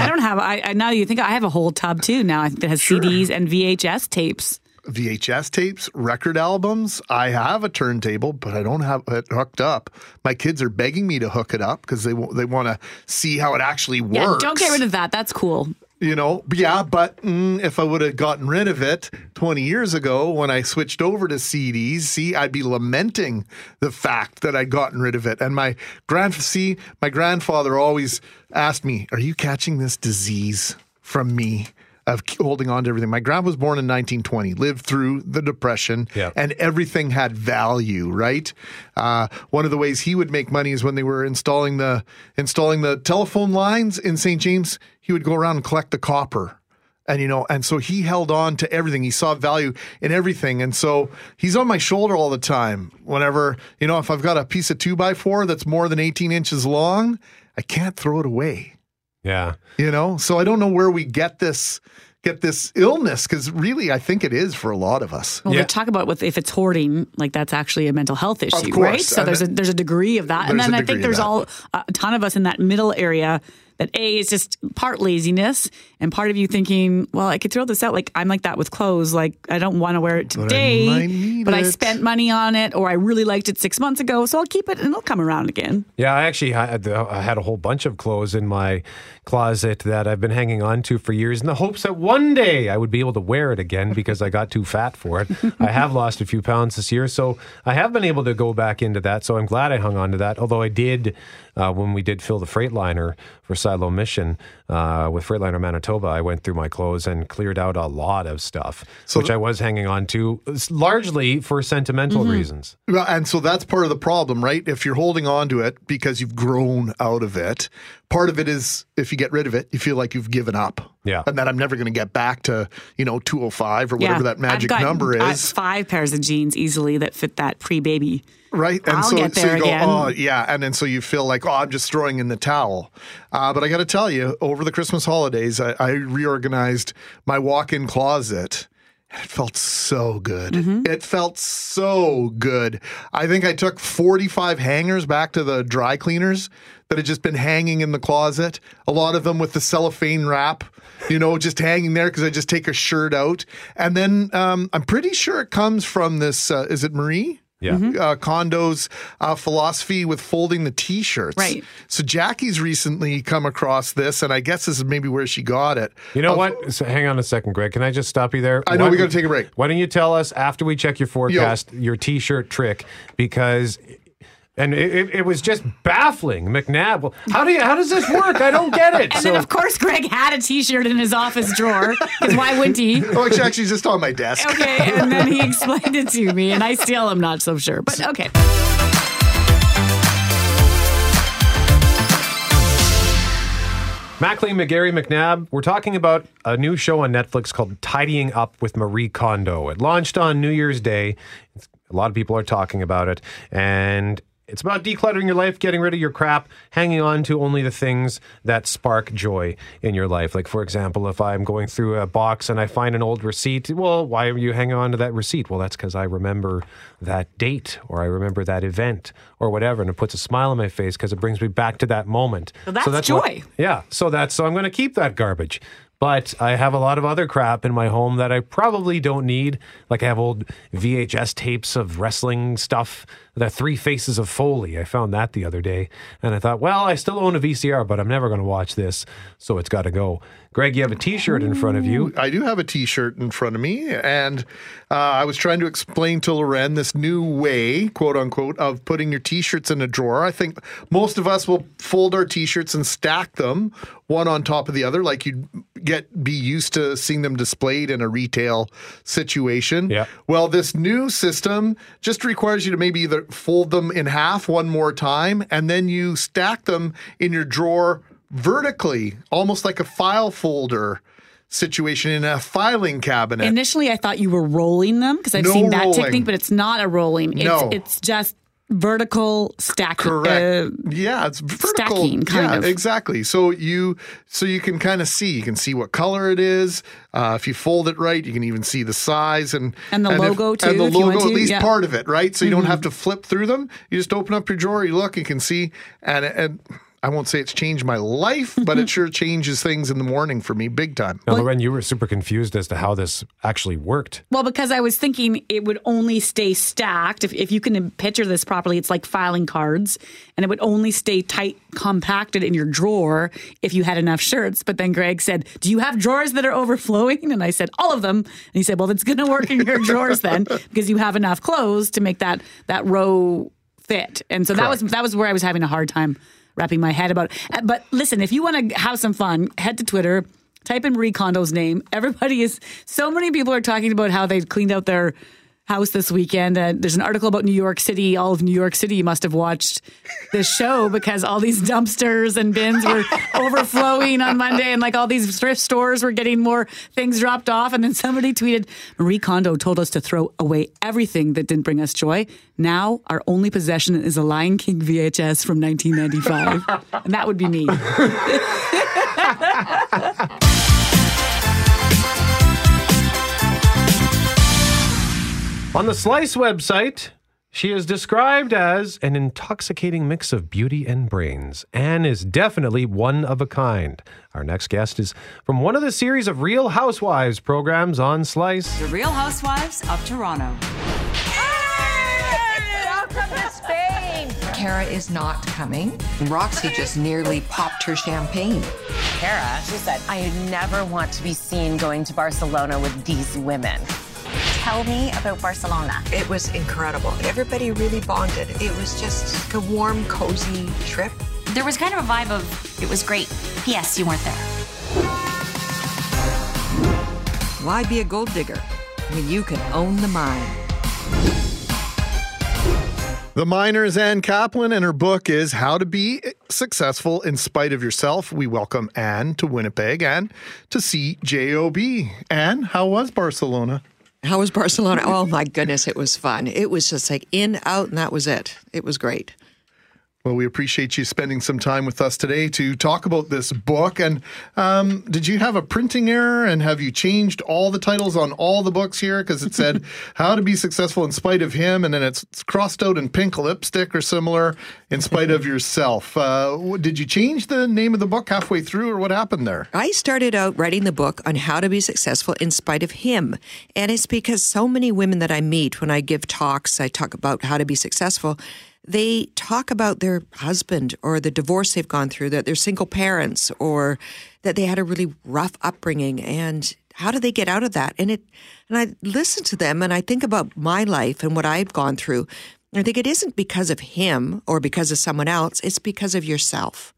don't have. Now you think I have a whole tub too. Now that has CDs and VHS tapes. VHS tapes, record albums. I have a turntable, but I don't have it hooked up. My kids are begging me to hook it up because they want to see how it actually works. Yeah, don't get rid of that. That's cool. If I would have gotten rid of it 20 years ago when I switched over to CDs, I'd be lamenting the fact that I'd gotten rid of it. And my grandfather always asked me, are you catching this disease from me of holding on to everything? My grandpa was born in 1920, lived through the Depression, and everything had value, right? One of the ways he would make money is when they were installing the telephone lines in St. James, he would go around and collect the copper And, you know, and so he held on to everything. He saw value in everything. And so he's on my shoulder all the time. Whenever, you know, if I've got a piece of 2x4 that's more than 18 inches long, I can't throw it away. Yeah. You know, so I don't know where we get this illness, because really I think it is for a lot of us. Well, yeah. They talk about if it's hoarding, like that's actually a mental health issue, right? So and there's a degree of that. And then I think there's a ton of us in that middle area that A, is just part laziness and part of you thinking, well, I could throw this out. Like I'm like that with clothes. Like I don't want to wear it today, but I spent money on it, or I really liked it 6 months ago, so I'll keep it and it'll come around again. Yeah, I had a whole bunch of clothes in my closet that I've been hanging on to for years in the hopes that one day I would be able to wear it again because I got too fat for it. I have lost a few pounds this year, so I have been able to go back into that. So I'm glad I hung on to that, although I did... when we did fill the Freightliner for Silo Mission with Freightliner Manitoba, I went through my clothes and cleared out a lot of stuff, which I was hanging on to largely for sentimental reasons. And so that's part of the problem, right? If you're holding on to it because you've grown out of it, part of it is if you get rid of it, you feel like you've given up. Yeah. And that I'm never going to get back to, you know, 205 or whatever that magic number is. I've got 5 pairs of jeans easily that fit that pre-baby. Right. And I'll get there again. You go, oh, yeah. And then so you feel like, oh, I'm just throwing in the towel. But I got to tell you, over the Christmas holidays, I reorganized my walk-in closet. It felt so good. Mm-hmm. It felt so good. I think I took 45 hangers back to the dry cleaners that had just been hanging in the closet. A lot of them with the cellophane wrap, you know, just hanging there because I just take a shirt out. And then I'm pretty sure it comes from this, is it Marie? Yeah. Mm-hmm. Kondo's philosophy with folding the T-shirts. Right. So Jackie's recently come across this, and I guess this is maybe where she got it. You know what? So hang on a second, Greg. Can I just stop you there? I know we got to take a break. Why don't you tell us after we check your forecast your T-shirt trick, because. And it was just baffling, McNabb. Well, how does this work? I don't get it. And then, of course, Greg had a T-shirt in his office drawer, because why wouldn't he? Oh, it's actually just on my desk. Okay, and then he explained it to me, and I still am not so sure, but okay. Mackling, McGarry, McNabb, we're talking about a new show on Netflix called Tidying Up with Marie Kondo. It launched on New Year's Day. A lot of people are talking about it, and it's about decluttering your life, getting rid of your crap, hanging on to only the things that spark joy in your life. Like, for example, if I'm going through a box and I find an old receipt, well, why are you hanging on to that receipt? Well, that's because I remember that date, or I remember that event, or whatever, and it puts a smile on my face because it brings me back to that moment. Well, that's joy. So I'm going to keep that garbage. But I have a lot of other crap in my home that I probably don't need. Like I have old VHS tapes of wrestling stuff, the Three Faces of Foley. I found that the other day. And I thought, well, I still own a VCR, but I'm never going to watch this. So it's got to go. Greg, you have a T-shirt in front of you. I do have a T-shirt in front of me. And I was trying to explain to Loren this new way, quote unquote, of putting your T-shirts in a drawer. I think most of us will fold our T-shirts and stack them one on top of the other, like you'd be used to seeing them displayed in a retail situation. Yeah. Well, this new system just requires you to maybe either fold them in half one more time, and then you stack them in your drawer vertically, almost like a file folder situation in a filing cabinet. Initially, I thought you were rolling them, because I've seen that technique, but it's not a rolling. It's just vertical stacking. Correct. It's vertical. Stacking, kind of. Exactly. So you can kind of see. You can see what color it is. If you fold it right, you can even see the size. And the logo, too. And the logo, at least part of it, right? So you don't have to flip through them. You just open up your drawer, you look, you can see. And I won't say it's changed my life, but it sure changes things in the morning for me, big time. Now, Loren, you were super confused as to how this actually worked. Well, because I was thinking it would only stay stacked. If you can picture this properly, it's like filing cards, and it would only stay tight, compacted in your drawer if you had enough shirts. But then Greg said, do you have drawers that are overflowing? And I said, all of them. And he said, well, that's going to work in your drawers then, because you have enough clothes to make that row fit. And so that was where I was having a hard time wrapping my head about it. But listen, if you want to have some fun, head to Twitter, type in Marie Kondo's name. So many people are talking about how they've cleaned out their house this weekend. There's an article about New York City. All of New York City must have watched this show because all these dumpsters and bins were overflowing on Monday, and like all these thrift stores were getting more things dropped off. And then somebody tweeted, Marie Kondo told us to throw away everything that didn't bring us joy. Now our only possession is a Lion King VHS from 1995. And that would be me. On the Slice website, she is described as an intoxicating mix of beauty and brains. Anne is definitely one of a kind. Our next guest is from one of the series of Real Housewives programs on Slice. The Real Housewives of Toronto. Hey! Welcome to Spain! Cara is not coming. Roxy just nearly popped her champagne. Cara, she said, I never want to be seen going to Barcelona with these women. Tell me about Barcelona. It was incredible. Everybody really bonded. It was just like a warm, cozy trip. There was kind of a vibe of, it was great. P.S. you weren't there. Why be a gold digger when you can own the mine? The miner is Anne Kaplan, and her book is How to Be Successful in Spite of Yourself. We welcome Anne to Winnipeg and to CJOB. Anne, how was Barcelona? How was Barcelona? Oh, my goodness, it was fun. It was just like in, out, and that was it. It was great. Well, we appreciate you spending some time with us today to talk about this book. And did you have a printing error? And have you changed all the titles on all the books here? Because it said, How to Be Successful in Spite of Him, and then it's crossed out in pink lipstick or similar, In Spite of Yourself. Did you change the name of the book halfway through, or what happened there? I started out writing the book on how to be successful in spite of him. And it's because so many women that I meet when I give talks, I talk about how to be successful. They talk about their husband or the divorce they've gone through, that they're single parents or that they had a really rough upbringing. And how do they get out of that? And I listen to them and I think about my life and what I've gone through. I think it isn't because of him or because of someone else. It's because of yourself.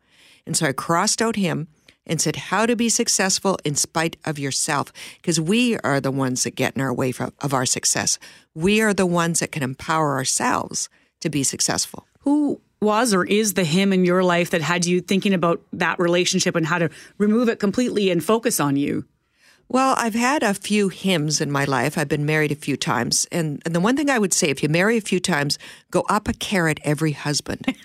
And so I crossed out him and said, how to be successful in spite of yourself, because we are the ones that get in our way of our success. We are the ones that can empower ourselves to be successful. Who was or is the him in your life that had you thinking about that relationship and how to remove it completely and focus on you? Well, I've had a few hims in my life. I've been married a few times. And the one thing I would say, if you marry a few times, go up a carrot every husband.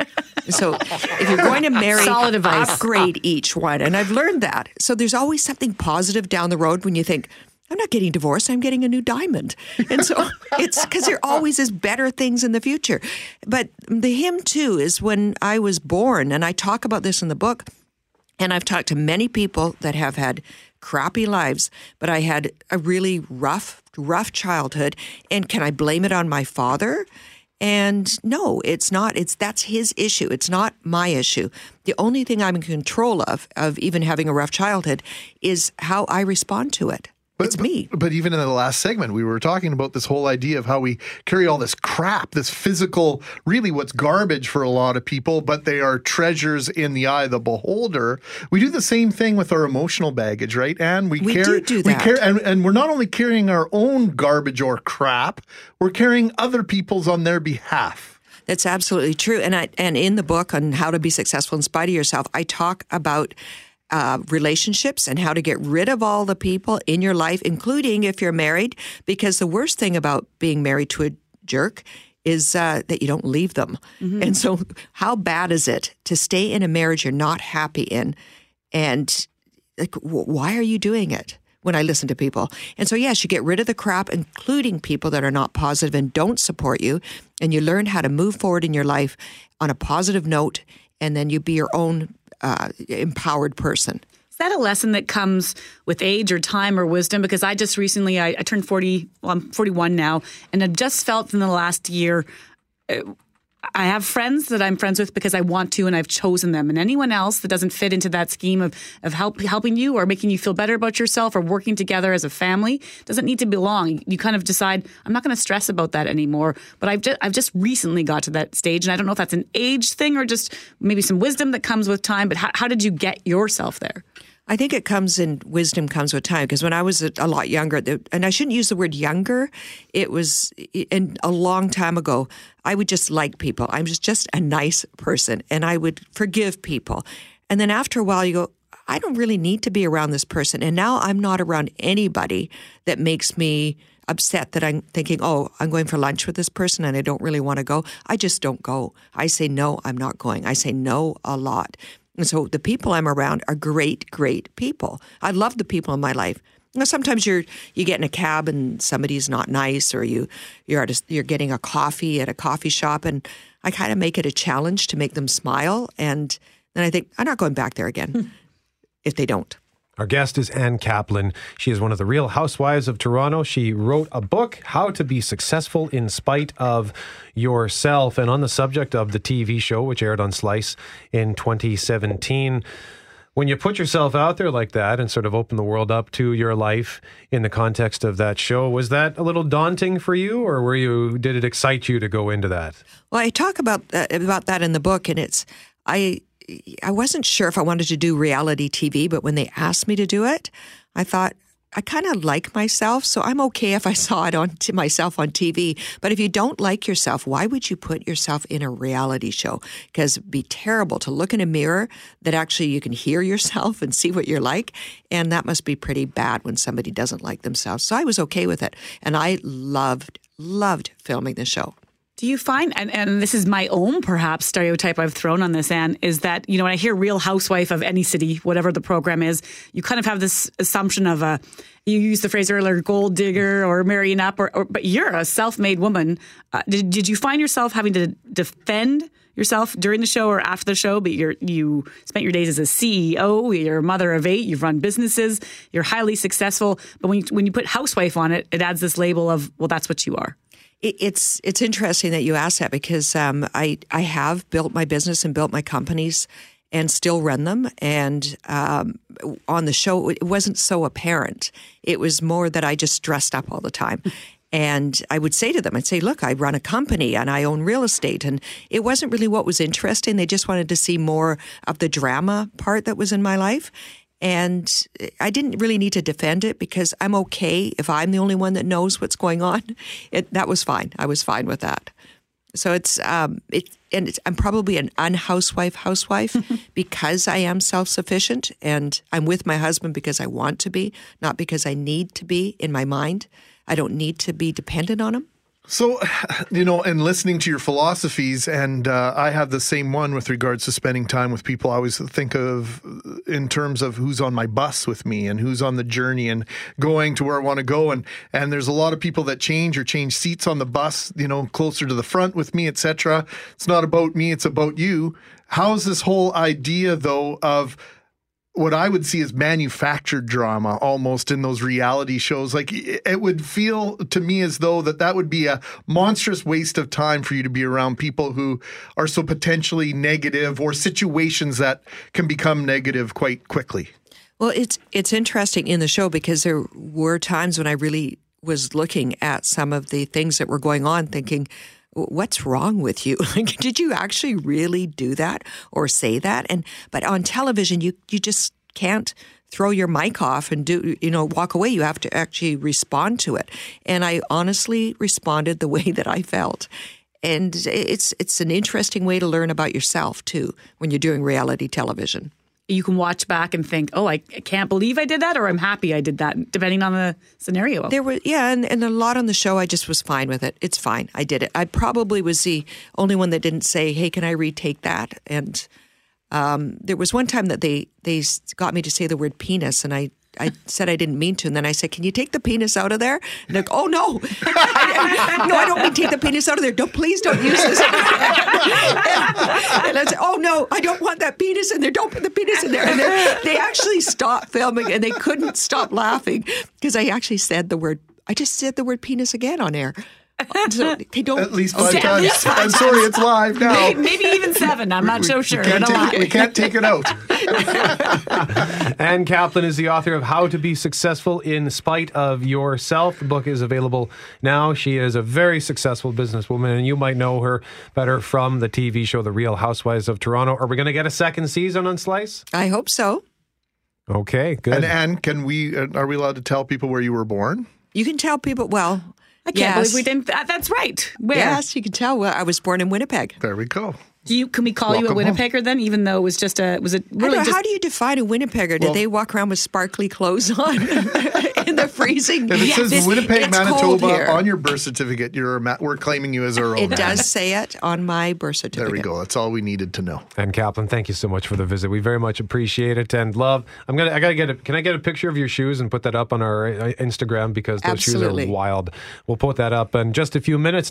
So if you're going to marry, solid advice. Upgrade each one. And I've learned that. So there's always something positive down the road when you think, I'm not getting divorced. I'm getting a new diamond. And so it's because there always is better things in the future. But the hymn, too, is when I was born, and I talk about this in the book, and I've talked to many people that have had crappy lives, but I had a really rough childhood. And can I blame it on my father? And no, it's not. That's his issue. It's not my issue. The only thing I'm in control of even having a rough childhood, is how I respond to it. It's me. But even in the last segment, we were talking about this whole idea of how we carry all this crap, this physical, really what's garbage for a lot of people, but they are treasures in the eye of the beholder. We do the same thing with our emotional baggage, right, Anne? We do that. And we're not only carrying our own garbage or crap, we're carrying other people's on their behalf. That's absolutely true. And in the book on how to be successful in spite of yourself, I talk about relationships and how to get rid of all the people in your life, including if you're married, because the worst thing about being married to a jerk is that you don't leave them. Mm-hmm. And so how bad is it to stay in a marriage you're not happy in? And like, why are you doing it? When I listen to people. And so, yes, you get rid of the crap, including people that are not positive and don't support you. And you learn how to move forward in your life on a positive note. And then you be your own empowered person. Is that a lesson that comes with age or time or wisdom? Because I just recently, I turned 40, well, I'm 41 now, and I've just felt in the last year, I have friends that I'm friends with because I want to and I've chosen them. And anyone else that doesn't fit into that scheme of helping you or making you feel better about yourself or working together as a family doesn't need to belong. You kind of decide, I'm not going to stress about that anymore. But I've just recently got to that stage. And I don't know if that's an age thing or just maybe some wisdom that comes with time. But how did you get yourself there? I think it comes in, wisdom comes with time, because when I was a lot younger, and I shouldn't use the word younger, it was in a long time ago, I would just like people. I was just a nice person and I would forgive people. And then after a while you go, I don't really need to be around this person. And now I'm not around anybody that makes me upset that I'm thinking, oh, I'm going for lunch with this person and I don't really want to go. I just don't go. I say, no, I'm not going. I say no a lot. And so the people I'm around are great, great people. I love the people in my life. Now, sometimes you get in a cab and somebody's not nice, or you're getting a coffee at a coffee shop, and I kind of make it a challenge to make them smile. And then I think, I'm not going back there again if they don't. Our guest is Anne Kaplan. She is one of the Real Housewives of Toronto. She wrote a book, How to Be Successful in Spite of Yourself. And on the subject of the TV show, which aired on Slice in 2017, when you put yourself out there like that and sort of open the world up to your life in the context of that show, was that a little daunting for you, or did it excite you to go into that? Well, I talk about that in the book, and I wasn't sure if I wanted to do reality TV, but when they asked me to do it, I thought, I kind of like myself, so I'm okay if I saw it myself on TV. But if you don't like yourself, why would you put yourself in a reality show? Because it'd be terrible to look in a mirror that actually you can hear yourself and see what you're like. And that must be pretty bad when somebody doesn't like themselves. So I was okay with it. And I loved filming the show. Do you find, and this is my own perhaps stereotype I've thrown on this, Anne, is that, you know, when I hear Real Housewife of any city, whatever the program is, you kind of have this assumption of you used the phrase earlier, gold digger or marrying up, but you're a self-made woman. Did you find yourself having to defend yourself during the show or after the show? But you spent your days as a CEO, you're a mother of 8, you've run businesses, you're highly successful. But when you put housewife on it, it adds this label of, well, that's what you are. It's interesting that you ask that, because I have built my business and built my companies and still run them. And on the show, it wasn't so apparent. It was more that I just dressed up all the time. And I would say to them, I'd say, look, I run a company and I own real estate. And it wasn't really what was interesting. They just wanted to see more of the drama part that was in my life. And I didn't really need to defend it, because I'm okay if I'm the only one that knows what's going on. That was fine. I was fine with that. So I'm probably an unhousewife housewife because I am self-sufficient, and I'm with my husband because I want to be, not because I need to be in my mind. I don't need to be dependent on him. So, you know, and listening to your philosophies, and I have the same one with regards to spending time with people. I always think of in terms of who's on my bus with me and who's on the journey and going to where I want to go. And there's a lot of people that change seats on the bus, you know, closer to the front with me, etc. It's not about me, it's about you. How's this whole idea, though, of what I would see as manufactured drama almost in those reality shows? Like, it would feel to me as though that would be a monstrous waste of time for you to be around people who are so potentially negative, or situations that can become negative quite quickly. Well, it's interesting in the show, because there were times when I really was looking at some of the things that were going on thinking, what's wrong with you? Like, did you actually really do that or say that? But on television, you just can't throw your mic off and walk away. You have to actually respond to it. And I honestly responded the way that I felt. And it's an interesting way to learn about yourself too when you're doing reality television. You can watch back and think, oh, I can't believe I did that, or I'm happy I did that, depending on the scenario. And a lot on the show, I just was fine with it. It's fine. I did it. I probably was the only one that didn't say, hey, can I retake that? And there was one time that they got me to say the word penis, and I said I didn't mean to, and then I said, can you take the penis out of there? And they're like, oh, no. No, I don't mean take the penis out of there. Please don't use this. And I said, oh, no, I don't want that penis in there. Don't put the penis in there. And they actually stopped filming, and they couldn't stop laughing because I just said the word penis again on air. So they don't, at least 5 times. I'm sorry, it's live now. Maybe even 7. I'm not so sure. We can't take it out. Anne Kaplan is the author of How to Be Successful in Spite of Yourself. The book is available now. She is a very successful businesswoman, and you might know her better from the TV show The Real Housewives of Toronto. Are we going to get a second season on Slice? I hope so. Okay, good. And Anne, are we allowed to tell people where you were born? You can tell people, well... I can't believe we didn't. That's right. Where? Yes, you can tell. Well, I was born in Winnipeg. There we go. Can we call you a Winnipegger then, even though it was just a... Was it really how do you define a Winnipegger? Well, do they walk around with sparkly clothes on in the freezing? If it says Winnipeg, Manitoba on your birth certificate, we're claiming you as our own. It does say it on my birth certificate. There we go. That's all we needed to know. Anne Kaplan, thank you so much for the visit. We very much appreciate it and love. Can I get a picture of your shoes and put that up on our Instagram? Because those Absolutely. Shoes are wild. We'll put that up in just a few minutes.